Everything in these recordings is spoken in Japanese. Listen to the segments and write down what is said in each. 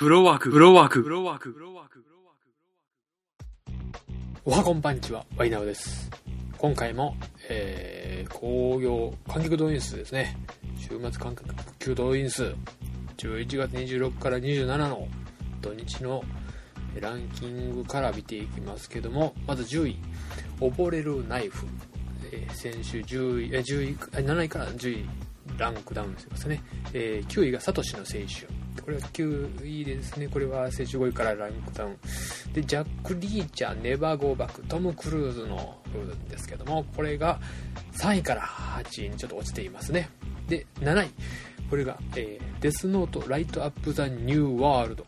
フロワーク。おはこんばんちは、ワイナオです。今回も、工業観客動員数ですね。週末観客動員数、11月26から27の土日のランキングから見ていきますけども、まず10位、溺れるナイフ。先週7位から10位ランクダウンしてますね。9位がサトシの青春。これは9位ですね。これは先週5位からランクダウンで、ジャック・リーチャーネバー・ゴーバック、トム・クルーズの部分ですけども、これが3位から8位にちょっと落ちていますね。で7位、これが、デスノートライトアップ・ザ・ニュー・ワールド、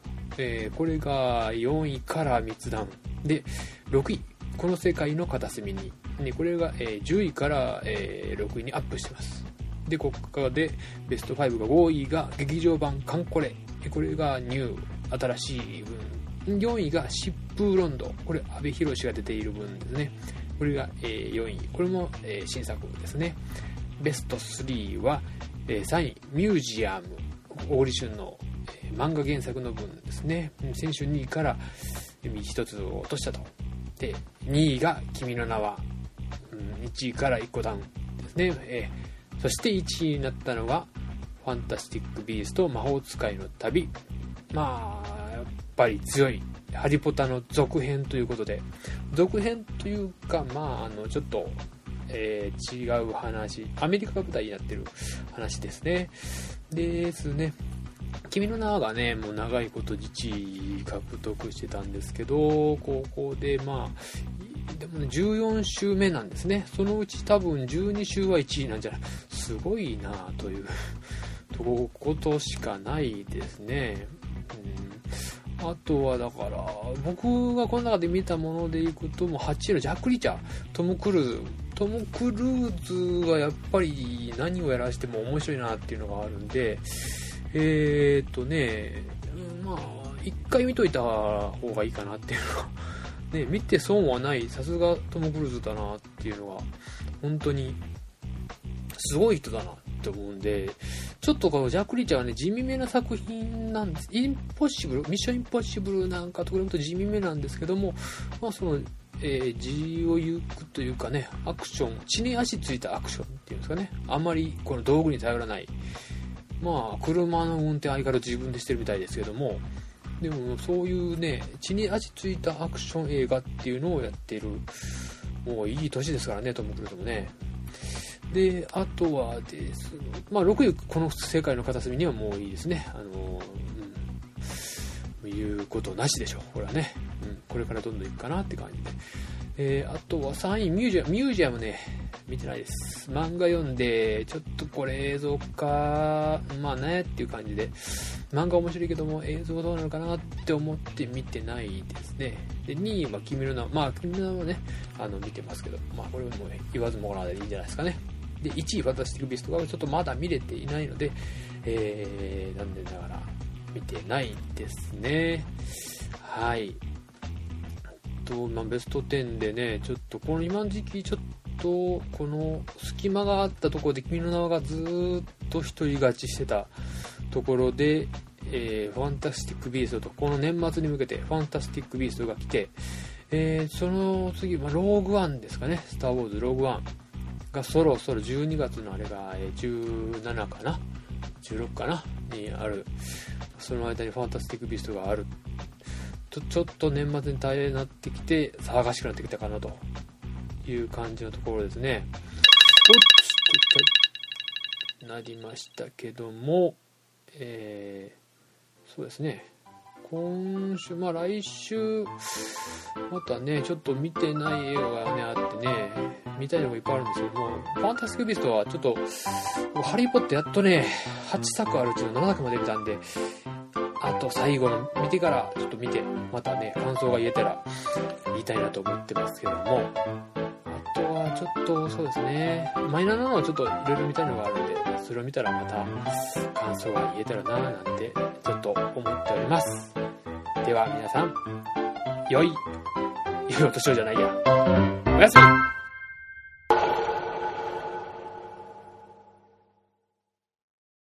これが4位から3つダウンで、6位この世界の片隅に、ね、これが、10位から、6位にアップしてます。でここでベスト5が、5位が劇場版カンコレ、これがニュー新しい分、4位が疾風ロンド、これ阿部寛が出ている分ですね。これが4位、これも新作ですね。ベスト3は3位ミュージアム、小栗旬の漫画原作の分ですね。先週2位から1つ落としたと。で2位が君の名は、1位から1個ダウンですね。そして1位になったのがファンタスティックビースト魔法使いの旅。まあやっぱり強いハリポタの続編ということで、続編というか、まあちょっと、違う話、アメリカが舞台になってる話ですね。ですね、君の名がね、もう長いこと1位獲得してたんですけど、ここでまあでも、ね、14週目なんですね。そのうち多分12週は1位なんじゃない、すごいなということしかないですね。あとはだから僕がこの中で見たものでいくと、もう8位のジャック・リーチャー、トム・クルーズがやっぱり何をやらしても面白いなっていうのがあるんで、まあ一回見といた方がいいかなっていうのがね、見て損はない、さすがトム・クルーズだなっていうのが本当にすごい人だなと思うんで、ちょっとこのジャック・リーチャーはね、地味めな作品なんです。インポッシブル、ミッションインポッシブルなんかと比べると地味めなんですけども、まあその、地を行くというかね、アクション、地に足ついたアクションっていうんですかね、あんまりこの道具に頼らない、まあ車の運転相変わらず自分でしてるみたいですけども、でもそういうね、地に足ついたアクション映画っていうのをやってる、もういい年ですからね、トム・クルーズもね。であとはです、まあ、6位この世界の片隅にはもういいですね。言うことなしでしょう、これはね、これからどんどんいくかなって感じで、あとは3位ミュージアムね、見てないです。漫画読んで、ちょっとこれ映像化まあねっていう感じで、漫画面白いけども映像どうなるかなって思って見てないですね。で2位は君の名は、まあ君の名はね、見てますけど、まあこれも言わずもがなでいいんじゃないですかね。で1位ファンタスティックビーストがちょっとまだ見れていないので、残念ながら見てないですね。はい。まあ、ベスト10でね、ちょっとこの今の時期ちょっとこの隙間があったところで、君の名がずーっと独り勝ちしてたところで、ファンタスティックビーストと、この年末に向けてファンタスティックビーストが来て、その次、まあ、ローグワンですかね、スターウォーズローグワンがそろそろ12月のあれが17かな16かなにある、その間にファンタスティックビーストがあると、ちょっと年末に大変になってきて騒がしくなってきたかなという感じのところですね。おっとなりましたけども、そうですね、今週まあ来週またね、ちょっと見てない映画がねあってね、見たいのがいっぱいあるんですけども、ファンタスティックビーストはちょっとハリーポッターやっとね8作あるうちの7作まで見たんで、あと最後の見てからちょっと見て、またね感想が言えたら言いたいなと思ってますけども、あとはちょっとそうですね、マイナーなのはちょっといろいろ見たいのがあるんで、それを見たらまた感想が言えたらなーなんてちょっと思っております。では皆さん、良いお年をじゃないや、おやすみ。